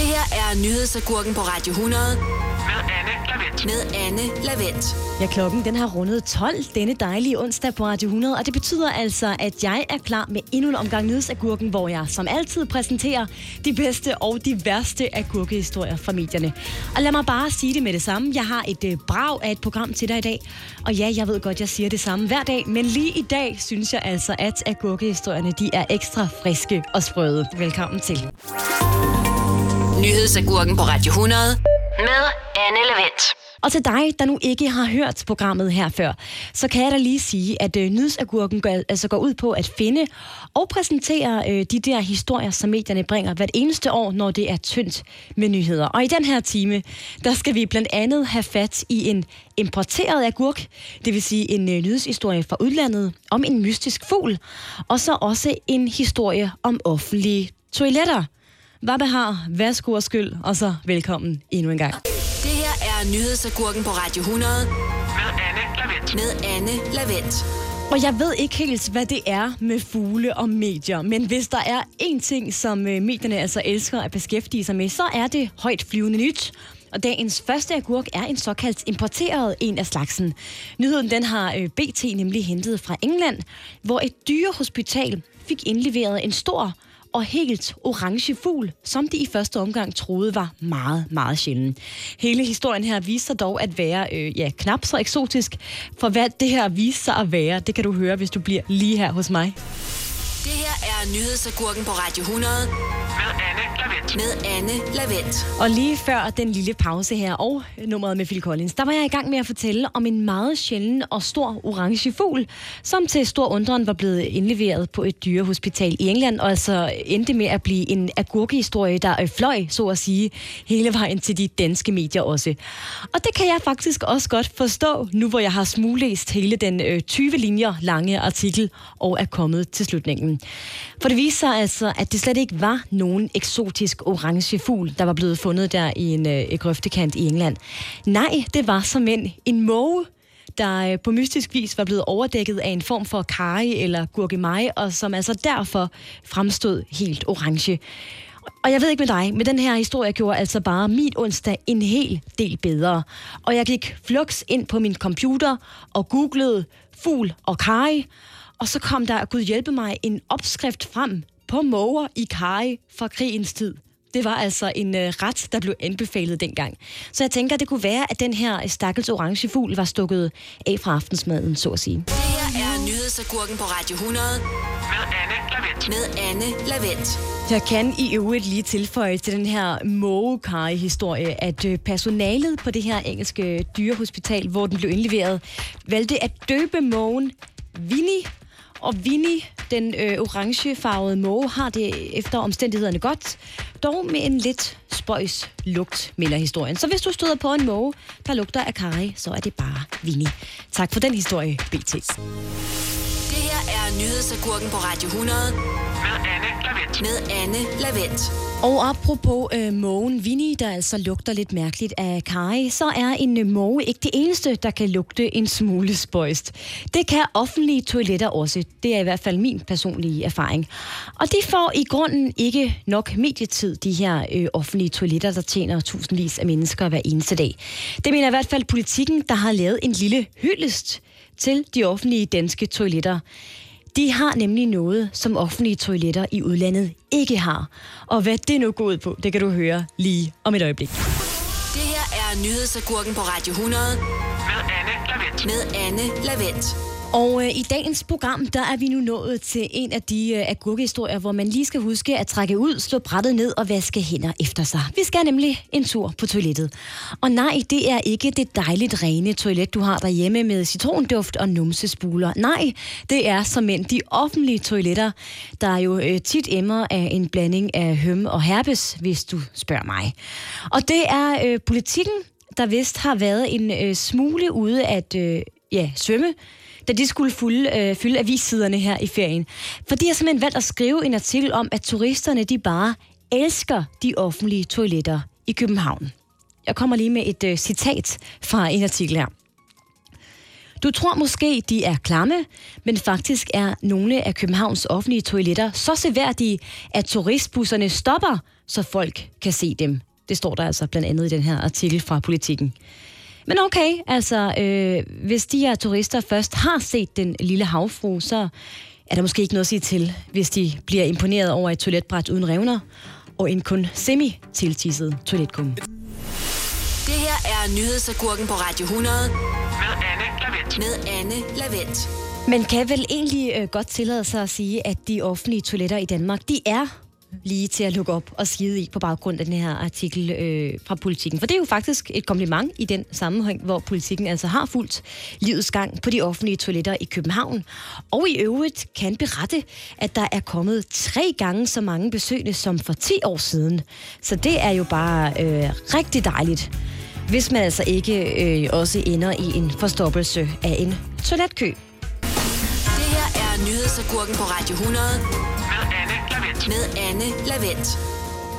Det her er Nyhedsagurken på Radio 100 med Anne Lavendt. Ja, klokken den har rundet 12 denne dejlige onsdag på Radio 100, og det betyder altså, at jeg er klar med endnu en omgang Nyhedsagurken, hvor jeg som altid præsenterer de bedste og de værste agurkehistorier fra medierne. Og lad mig bare sige det med det samme. Jeg har et brag af et program til dig i dag, og ja, jeg ved godt, jeg siger det samme hver dag, men lige i dag synes jeg altså, at agurkehistorierne de er ekstra friske og sprøde. Velkommen til. Nyhedsagurken på Radio 100 med Anne Lavendt. Og til dig, der nu ikke har hørt programmet her før, så kan jeg da lige sige, at Nyhedsagurken går ud på at finde og præsentere de der historier, som medierne bringer hvert eneste år, når det er tyndt med nyheder. Og i den her time, der skal vi blandt andet have fat i en importeret agurk, det vil sige en nyhedshistorie fra udlandet om en mystisk fugl, og så også en historie om offentlige toiletter. Hvad behar, værsgo og skyld, og så velkommen endnu en gang. Det her er Nyhedsagurken på Radio 100 med Anne Lavendt. Og jeg ved ikke helt, hvad det er med fugle og medier, men hvis der er én ting, som medierne altså elsker at beskæftige sig med, så er det højt flyvende nyt. Og dagens første agurk er en såkaldt importeret en af slagsen. Nyheden den har BT nemlig hentet fra England, hvor et dyrehospital fik indleveret en stor og helt orange fugl, som de i første omgang troede var meget, meget sjældent. Hele historien her viste sig dog at være knap så eksotisk, for hvad det her viste sig at være, det kan du høre, hvis du bliver lige her hos mig. Det her er Nyhedsagurken på Radio 100 med Anne Lavendt. Og lige før den lille pause her og nummeret med Phil Collins, der var jeg i gang med at fortælle om en meget sjælden og stor orange fugl, som til stor undren var blevet indleveret på et dyrehospital i England, og altså endte med at blive en agurkehistorie, der fløj, så at sige, hele vejen til de danske medier også. Og det kan jeg faktisk også godt forstå, nu hvor jeg har smuglæst hele den 20 linjer lange artikel og er kommet til slutningen. For det viser sig altså, at det slet ikke var nogen eksotisk orange fugl, der var blevet fundet der i en grøftekant i England. Nej, det var såmænd en måge, der på mystisk vis var blevet overdækket af en form for karri eller gurkemeje, og som altså derfor fremstod helt orange. Og jeg ved ikke med dig, men den her historie gjorde altså bare min onsdag en hel del bedre. Og jeg gik fluks ind på min computer og googlede fugl og karri, og så kom der, Gud hjælpe mig, en opskrift frem på måger i karri fra krigens tid. Det var altså en ret, der blev anbefalet dengang. Så jeg tænker, det kunne være, at den her stakkels orange fugl var stukket af fra aftensmaden, så at sige. Det her er Nyhedsagurken på Radio 100 med Anne Lavendt. Jeg kan i øvrigt lige tilføje til den her mågekarre-historie, at personalet på det her engelske dyrehospital, hvor den blev indleveret, valgte at døbe mågen Winnie. Og Winnie, den orangefarvede måge, har det efter omstændighederne godt, dog med en lidt spøjs lugt, melder historien. Så hvis du støder på en måge, der lugter af karri, så er det bare Winnie. Tak for den historie, BT. Det her er Nyhedsagurken på Radio 100 med Anne Lavendt. Og apropos mågen Winnie, der altså lugter lidt mærkeligt af karri, så er en måge ikke det eneste, der kan lugte en smule spøjst. Det kan offentlige toiletter også. Det er i hvert fald min personlige erfaring. Og de får i grunden ikke nok medietid, de her offentlige toiletter, der tjener tusindvis af mennesker hver eneste dag. Det mener i hvert fald Politiken, der har lavet en lille hyldest til de offentlige danske toiletter. De har nemlig noget, som offentlige toiletter i udlandet ikke har. Og hvad det nu går ud på, det kan du høre lige om et øjeblik. Det her er Nyhedsagurken på Radio 100 med Anne Lavendt. Og i dagens program, der er vi nu nået til en af de agurkehistorier, hvor man lige skal huske at trække ud, slå brættet ned og vaske hænder efter sig. Vi skal nemlig en tur på toilettet. Og nej, det er ikke det dejligt rene toilet, du har derhjemme med citronduft og numsespuler. Nej, det er såmænd de offentlige toiletter, der jo tit emmer af en blanding af høm og herpes, hvis du spørger mig. Og det er Politikken, der vist har været en smule ude at svømme, da de skulle fylde avissiderne her i ferien. For de har simpelthen valgt at skrive en artikel om, at turisterne de bare elsker de offentlige toiletter i København. Jeg kommer lige med et citat fra en artikel her. Du tror måske, de er klamme, men faktisk er nogle af Københavns offentlige toiletter så seværdige, at turistbusserne stopper, så folk kan se dem. Det står der altså blandt andet i den her artikel fra Politiken. Men okay, altså hvis de her turister først har set den lille havfrue, så er der måske ikke noget at sige til, hvis de bliver imponeret over et toiletbræt uden revner og en kun semi-tiltisset toiletkumme. Det her er Nyhedsagurken på Radio 100 med Anne Lavendt. Man kan vel egentlig godt tillade sig at sige, at de offentlige toiletter i Danmark, de er lige til at lukke op og skide i på baggrund af den her artikel fra Politiken. For det er jo faktisk et kompliment i den sammenhæng, hvor Politiken altså har fulgt livets gang på de offentlige toiletter i København. Og i øvrigt kan berette, at der er kommet 3 gange så mange besøgende som for 10 år siden. Så det er jo bare rigtig dejligt, hvis man altså ikke også ender i en forstoppelse af en toiletkø. Det her er Nyhedsagurken på Radio 100. Med Anne Lavendt.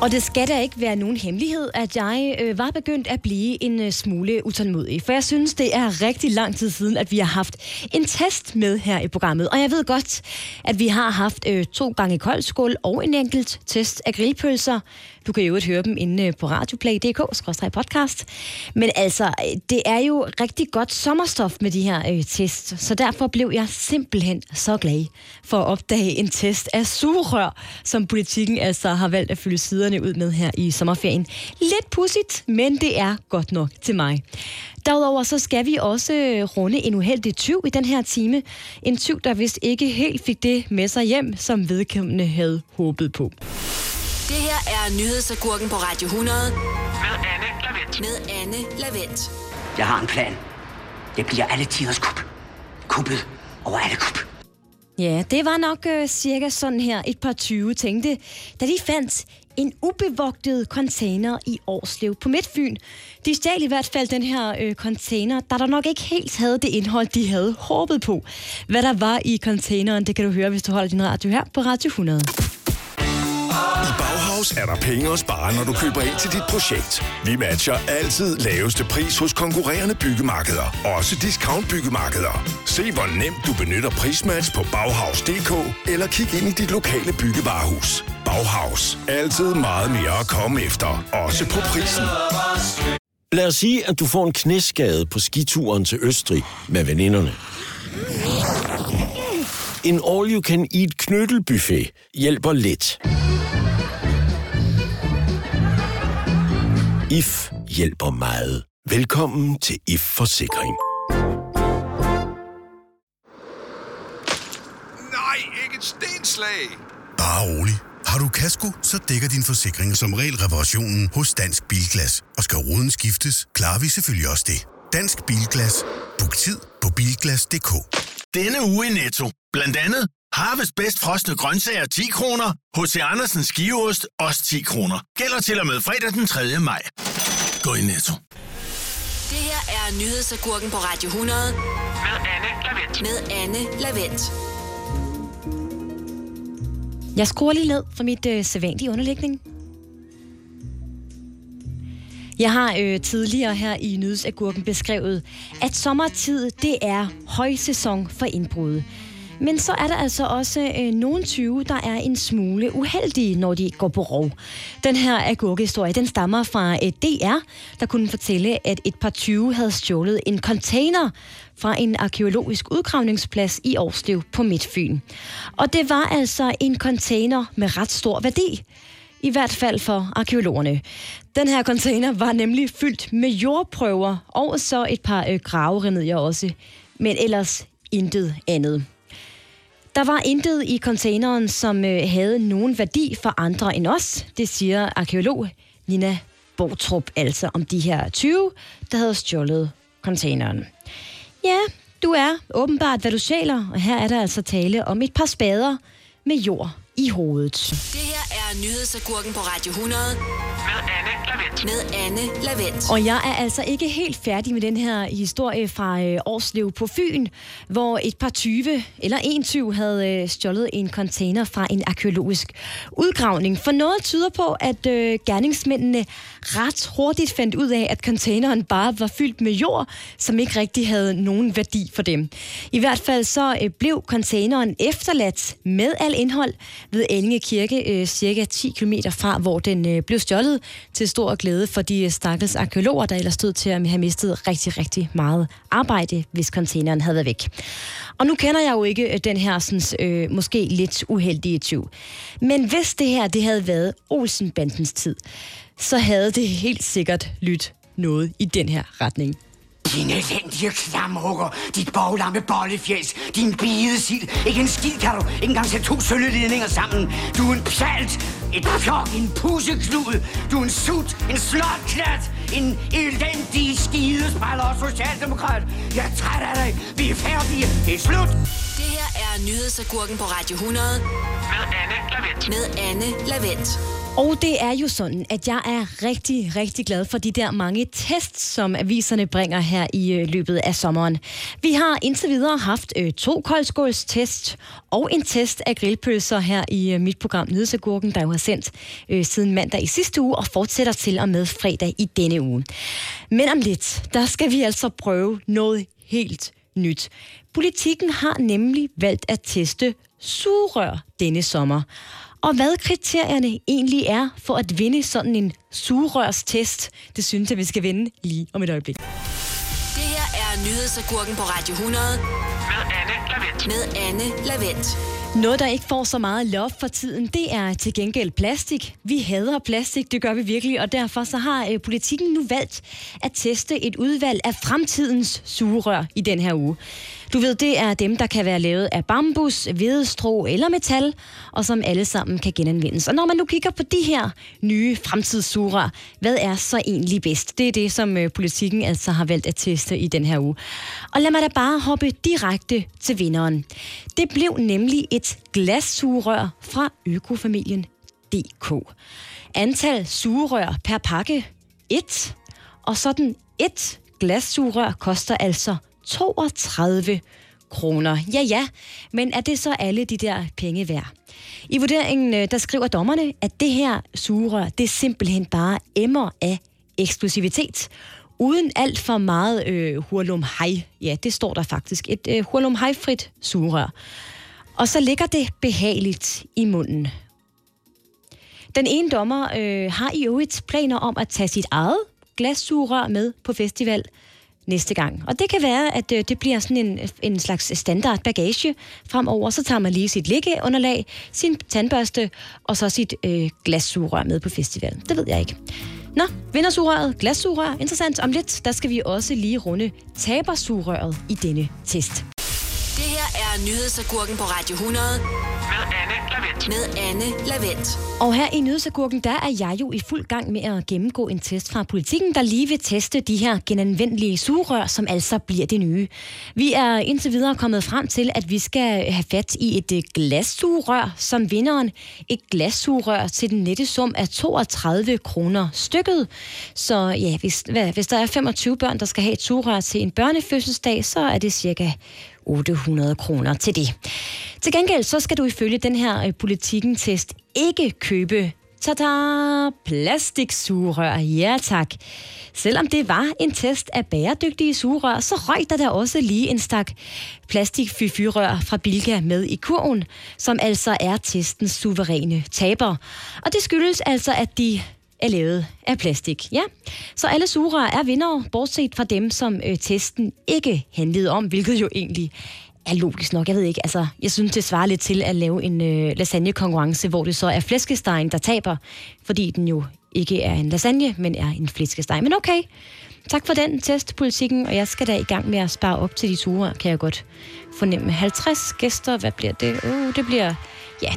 Og det skal da ikke være nogen hemmelighed, at jeg var begyndt at blive en smule utålmodig. For jeg synes, det er rigtig lang tid siden, at vi har haft en test med her i programmet. Og jeg ved godt, at vi har haft 2 gange koldskål og en enkelt test af grillpølser. Du kan jo ikke høre dem inde på Radioplay.dk/podcast. Men altså, det er jo rigtig godt sommerstof med de her tests. Så derfor blev jeg simpelthen så glad for at opdage en test af sugerør, som Politiken altså har valgt at fylde siderne ud med her i sommerferien. Lidt pudsigt, men det er godt nok til mig. Derudover så skal vi også runde en uheldig tyv i den her time. En tyv, der vist ikke helt fik det med sig hjem, som vedkommende havde håbet på. Det her er Nyhedsagurken på Radio 100 med Anne Lavendt. Jeg har en plan. Det bliver alle tiders kup. Kuppet over alle kup. Ja, det var nok cirka sådan her et par 20 tænkte, da de fandt en ubevogtet container i Årslev på Midtfyn. De stjal i hvert fald den her container, der nok ikke helt havde det indhold, de havde håbet på. Hvad der var i containeren, det kan du høre, hvis du holder din radio her på Radio 100. I Bauhaus er der penge at spare, når du køber ind til dit projekt. Vi matcher altid laveste pris hos konkurrerende byggemarkeder. Også discount-byggemarkeder. Se, hvor nemt du benytter prismatch på Bauhaus.dk eller kig ind i dit lokale byggevarehus. Bauhaus. Altid meget mere at komme efter. Også på prisen. Lad os sige, at du får en knæskade på skituren til Østrig med veninderne. En all-you-can-eat knyttelbuffet hjælper lidt. IF hjælper meget. Velkommen til IF Forsikring. Nej, ikke et stenslag! Bare rolig. Har du kasko, så dækker din forsikring som regel reparationen hos Dansk Bilglas. Og skal ruden skiftes, klarer vi selvfølgelig også det. Dansk Bilglas. Book tid på bilglas.dk. Denne uge i Netto. Blandt andet Harvest bedst frosne grøntsager 10 kroner, H.C. Andersens skiveost også 10 kroner. Gælder til og med fredag den 3. maj. Gå i Netto. Det her er Nyhedsagurken på Radio 100 med Anne Lavendt. Jeg skruer lige ned fra mit sædvanlige underlægning. Jeg har tidligere her i Nyhedsagurken beskrevet, at sommertid det er højsæson for indbrud. Men så er der altså også nogle tyve, der er en smule uheldige, når de går på rov. Den her agurkehistorie, den stammer fra DR, der kunne fortælle, at et par tyve havde stjålet en container fra en arkæologisk udgravningsplads i Årslev på Midtfyn. Og det var altså en container med ret stor værdi. I hvert fald for arkæologerne. Den her container var nemlig fyldt med jordprøver og så et par graveremedier også. Men ellers intet andet. Der var intet i containeren, som havde nogen værdi for andre end os. Det siger arkæolog Nina Bortrup altså om de her 20, der havde stjålet containeren. Ja, du er åbenbart, hvad du sjæler, og her er der altså tale om et par spader med jord i hovedet. Det her er Nyhedsagurken på Radio 100 med Anne Lavendt. Og jeg er altså ikke helt færdig med den her historie fra Årslev på Fyn, hvor et par 20 eller 21 havde stjålet en container fra en arkæologisk udgravning. For noget tyder på, at gerningsmændene ret hurtigt fandt ud af, at containeren bare var fyldt med jord, som ikke rigtig havde nogen værdi for dem. I hvert fald så blev containeren efterladt med al indhold, ved Ællinge Kirke, cirka 10 km fra, hvor den blev stjålet, til stor glæde for de stakkels arkæologer, der ellers stod til at have mistet rigtig, rigtig meget arbejde, hvis containeren havde været væk. Og nu kender jeg jo ikke den her måske lidt uheldige tyv. Men hvis det her det havde været Olsen-bandens tid, så havde det helt sikkert lyttet noget i den her retning. Din elendige klamhugger, dit boglamme bollefjæs, din bidesild. Ikke en skid kan du ikke engang sætte 2 sølvledninger sammen. Du er en pjalt, et fjok, en pusseknude. Du er en sut, en slotklat, en elendig skidespejler og socialdemokrat. Jeg er træt af dig. Vi er færdige. Det er slut. Det her er Nyhedsagurken på Radio 100 med Anne Lavendt. Og det er jo sådan, at jeg er rigtig, rigtig glad for de der mange tests, som aviserne bringer her i løbet af sommeren. Vi har indtil videre haft 2 koldskålstest og en test af grillpølser her i mit program Nyhedsagurken, der jo har sendt siden mandag i sidste uge og fortsætter til og med fredag i denne uge. Men om lidt, der skal vi altså prøve noget helt nyt. Politiken har nemlig valgt at teste sugerør denne sommer. Og hvad kriterierne egentlig er for at vinde sådan en sugerørstest, det synes jeg, vi skal vinde lige om et øjeblik. Det her er Nyhedsagurken på Radio 100 med Anne Lavendt. Noget, der ikke får så meget love for tiden, det er til gengæld plastik. Vi hader plastik, det gør vi virkelig, og derfor så har Politiken nu valgt at teste et udvalg af fremtidens sugerør i den her uge. Du ved, det er dem, der kan være lavet af bambus, hvedestrå eller metal, og som alle sammen kan genanvendes. Og når man nu kigger på de her nye fremtidssugerør, hvad er så egentlig bedst? Det er det, som Politiken altså har valgt at teste i den her uge. Og lad mig da bare hoppe direkte til vinderen. Det blev nemlig et glassugerør fra Økofamilien.dk. Antal sugerør per pakke, 1. Og sådan et glassugerør koster altså 32 kroner. Ja, men er det så alle de der penge værd? I vurderingen, der skriver dommerne, at det her sugerør, det simpelthen bare emmer af eksklusivitet. Uden alt for meget hurlumhej. Ja, det står der faktisk. Et hurlumhejfrit sugerør. Og så ligger det behageligt i munden. Den ene dommer har i øvrigt planer om at tage sit eget glassugerør med på festival næste gang. Og det kan være, at det bliver sådan en slags standard bagage fremover. Så tager man lige sit liggeunderlag, sin tandbørste og så sit glassugerør med på festivalen. Det ved jeg ikke. Nå, vindersugerøret, glassugerør, interessant. Om lidt, der skal vi også lige runde tabersugerøret i denne test. Det her er Nyhedsagurken på Radio 100 med Anne Lavendt. Og her i Nyhedsagurken, der er jeg jo i fuld gang med at gennemgå en test fra Politiken, der lige vil teste de her genanvendelige sugerør, som altså bliver det nye. Vi er indtil videre kommet frem til, at vi skal have fat i et glassugerør som vinderen. Et glassugerør til den nette sum af 32 kroner stykket. Så ja, hvis der er 25 børn, der skal have et sugerør til en børnefødselsdag, så er det cirka 800 kroner til det. Til gengæld så skal du ifølge den her Politiken-test ikke købe plastiksugerør. Ja tak. Selvom det var en test af bæredygtige sugerør, så røg der også lige en stak plastikfyfyrør fra Bilka med i kurven, som altså er testens suveræne taber. Og det skyldes altså, at de er lavet af plastik. Ja, så alle sugerør er vindere, bortset fra dem, som testen ikke handlede om, hvilket jo egentlig er logisk nok. Jeg ved ikke, altså, jeg synes, det svarer lidt til at lave en lasagne-konkurrence, hvor det så er flæskestegen, der taber, fordi den jo ikke er en lasagne, men er en flæskesteg. Men okay, tak for den test, Politikken, og jeg skal da i gang med at spare op til de sugerør, kan jeg godt fornemme. 50 gæster, hvad bliver det?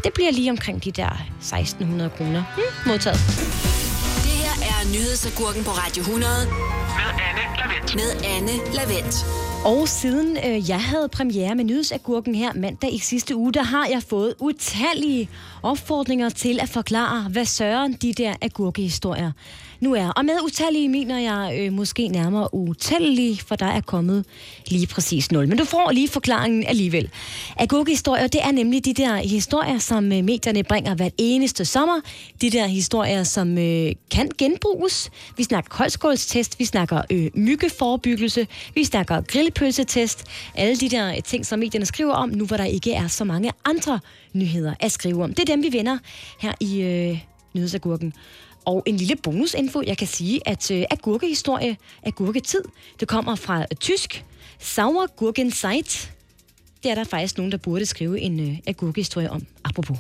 Det bliver lige omkring de der 1.600 kroner. Modtaget. Nyhedsagurken på Radio 100 med Anne Lavendt. Og siden jeg havde premiere med Nyhedsagurken her mandag i sidste uge, der har jeg fået utallige opfordringer til at forklare, hvad søren de der agurkehistorier nu er. Og med utallige mener jeg måske nærmere utallige, for der er kommet lige præcis 0. Men du får lige forklaringen alligevel. Agurkehistorier, det er nemlig de der historier, som medierne bringer hvert eneste sommer. De der historier, som kan genbruges. Vi snakker koldskålstest, vi snakker snakker myggeforebyggelse, vi snakker grillpølsetest, alle de der ting, som medierne skriver om, nu hvor der ikke er så mange andre nyheder at skrive om. Det er dem, vi vender her i Nyhedsagurken. Og en lille bonusinfo, jeg kan sige, at agurkehistorie, agurketid, det kommer fra tysk, Sauergurkenzeit. Det er der faktisk nogen, der burde skrive en agurkehistorie om, apropos.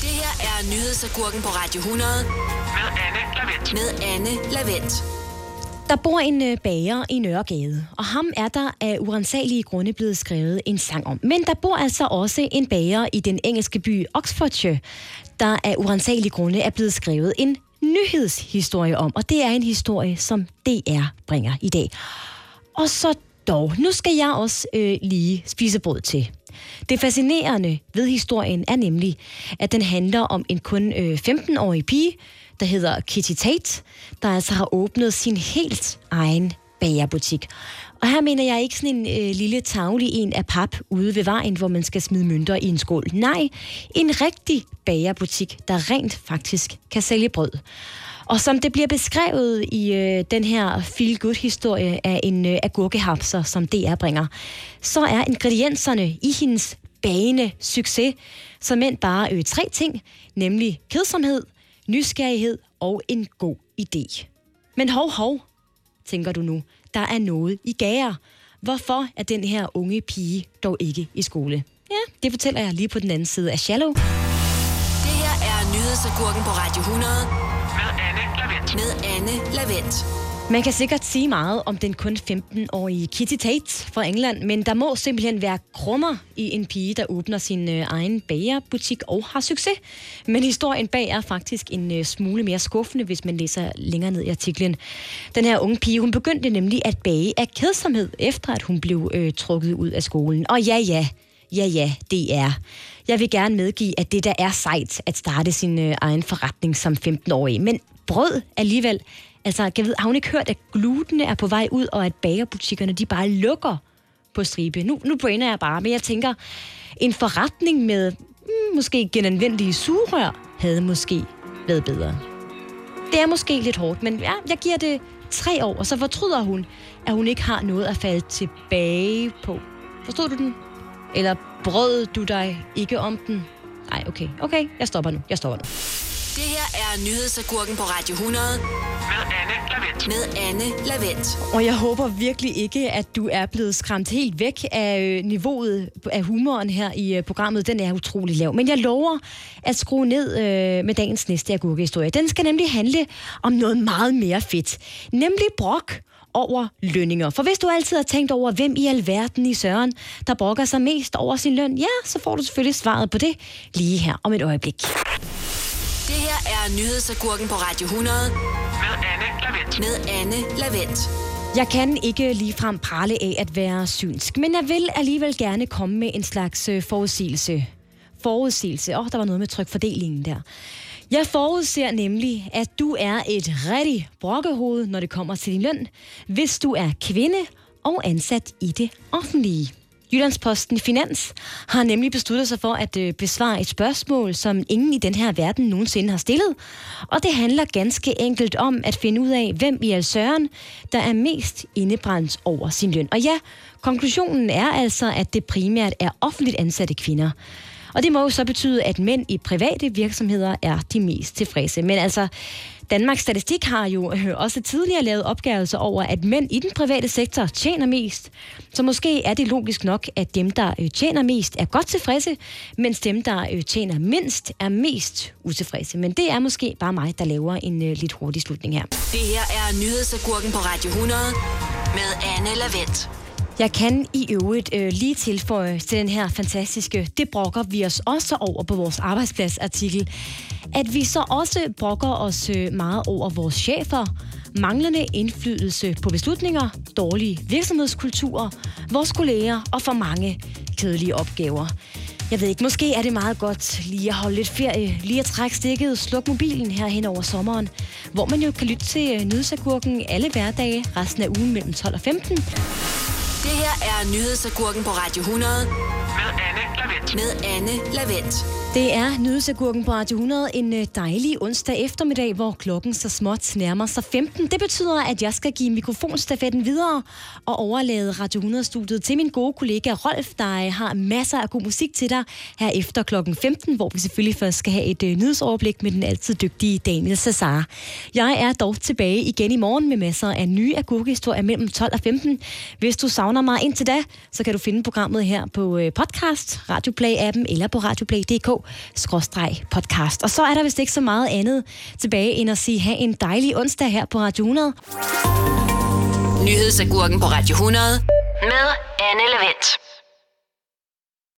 Det her er Nyhedsagurken på Radio 100 med Anne Lavendt. Der bor en bager i Nørregade, og ham er der af urensagelige grunde blevet skrevet en sang om. Men der bor altså også en bager i den engelske by Oxfordshire, der af urensagelige grunde er blevet skrevet en nyhedshistorie om. Og det er en historie, som DR bringer i dag. Og så dog, nu skal jeg også lige spise brød til. Det fascinerende ved historien er nemlig, at den handler om en kun 15-årig pige, der hedder Kitty Tate, der altså har åbnet sin helt egen bagerbutik. Og her mener jeg ikke sådan en lille tavlig en af pap ude ved vejen, hvor man skal smide mønter i en skål. Nej, en rigtig bagerbutik, der rent faktisk kan sælge brød. Og som det bliver beskrevet i den her feel-good-historie af en agurkehapser, som DR bringer, så er ingredienserne i hendes bagende succes som end bare tre ting, nemlig kedsomhed, nysgerrighed og en god idé. Men hov, tænker du nu, der er noget i gære. Hvorfor er den her unge pige dog ikke i skole? Ja, det fortæller jeg lige på den anden side af Shallow. Det her er Nyhedsagurken på Radio 100 med Anne Lavendt. Man kan sikkert sige meget om den kun 15-årige Kitty Tate fra England, men der må simpelthen være krummer i en pige, der åbner sin egen bagerbutik og har succes. Men historien bag er faktisk en smule mere skuffende, hvis man læser længere ned i artiklen. Den her unge pige, hun begyndte nemlig at bage af kedsomhed, efter at hun blev trukket ud af skolen. Og ja, det er. Jeg vil gerne medgive, at det der er sejt at starte sin egen forretning som 15-årig. Men brød alligevel. Altså, har hun ikke hørt, at glutene er på vej ud, og at bagerbutikkerne, de bare lukker på stribe? Nu brainer jeg bare, men jeg tænker, en forretning med måske genanvendelige sugerør havde måske været bedre. Det er måske lidt hårdt, men ja, jeg giver det 3 år, og så fortryder hun, at hun ikke har noget at falde tilbage på. Forstod du den? Eller brød du dig ikke om den? Nej, okay, jeg stopper nu. Det her er Nyhedsagurken på Radio 100 med Anne Lavendt. Og jeg håber virkelig ikke, at du er blevet skræmt helt væk af niveauet af humoren her i programmet. Den er utrolig lav. Men jeg lover at skrue ned med dagens næste agurkehistorie. Den skal nemlig handle om noget meget mere fedt. Nemlig brok over lønninger. For hvis du altid har tænkt over, hvem i alverden i søren, der brokker sig mest over sin løn, ja, så får du selvfølgelig svaret på det lige her om et øjeblik. Det her er Nyhedsagurken på Radio 100 med Anne Lavendt. Jeg kan ikke ligefrem prale af at være synsk, men jeg vil alligevel gerne komme med en slags forudsigelse. Der var noget med trykfordelingen der. Jeg forudser nemlig, at du er et rigtig brokkehoved, når det kommer til din løn, hvis du er kvinde og ansat i det offentlige. Jyllandsposten Finans har nemlig besluttet sig for at besvare et spørgsmål, som ingen i den her verden nogensinde har stillet. Og det handler ganske enkelt om at finde ud af, hvem i alsøren, der er mest indebrændt over sin løn. Og ja, konklusionen er altså, at det primært er offentligt ansatte kvinder. Og det må jo så betyde, at mænd i private virksomheder er de mest tilfredse. Men altså, Danmarks Statistik har jo også tidligere lavet opgørelser over, at mænd i den private sektor tjener mest. Så måske er det logisk nok, at dem, der tjener mest, er godt tilfredse, mens dem, der tjener mindst, er mest utilfredse. Men det er måske bare mig, der laver en lidt hurtig slutning her. Det her er Nyhedsagurken på Radio 100 med Anne Lavendt. Jeg kan i øvrigt lige tilføje til den her fantastiske, det brokker vi os også over på vores arbejdspladsartikel, at vi så også brokker os meget over vores chefer, manglende indflydelse på beslutninger, dårlige virksomhedskulturer, vores kolleger og for mange kedelige opgaver. Jeg ved ikke, måske er det meget godt lige at holde lidt ferie, lige at trække stikket, slukke mobilen her hen over sommeren, hvor man jo kan lytte til Nyhedsagurken alle hverdage resten af ugen mellem 12 og 15. Det her er Nyhedsagurken på Radio 100 med Anne Lavendt. Med Anne Lavendt. Det er Nyhedsagurken på Radio 100 en dejlig onsdag eftermiddag, hvor klokken så småt nærmer sig 15. Det betyder, at jeg skal give mikrofonstafetten videre og overlade Radio 100-studiet til min gode kollega Rolf, der har masser af god musik til dig her efter klokken 15, hvor vi selvfølgelig først skal have et nyhedsoverblik med den altid dygtige Daniel Sassar. Jeg er dog tilbage igen i morgen med masser af nye agurkehistorier mellem 12 og 15. Hvis du savner mig indtil da, så kan du finde programmet her på podcast, Radioplay-appen eller på radioplay.dk/podcast. Og så er der vist ikke så meget andet tilbage end at sige, have en dejlig onsdag her på Radio 100. Nyhedsagurken på Radio 100 med Anne Lavendt.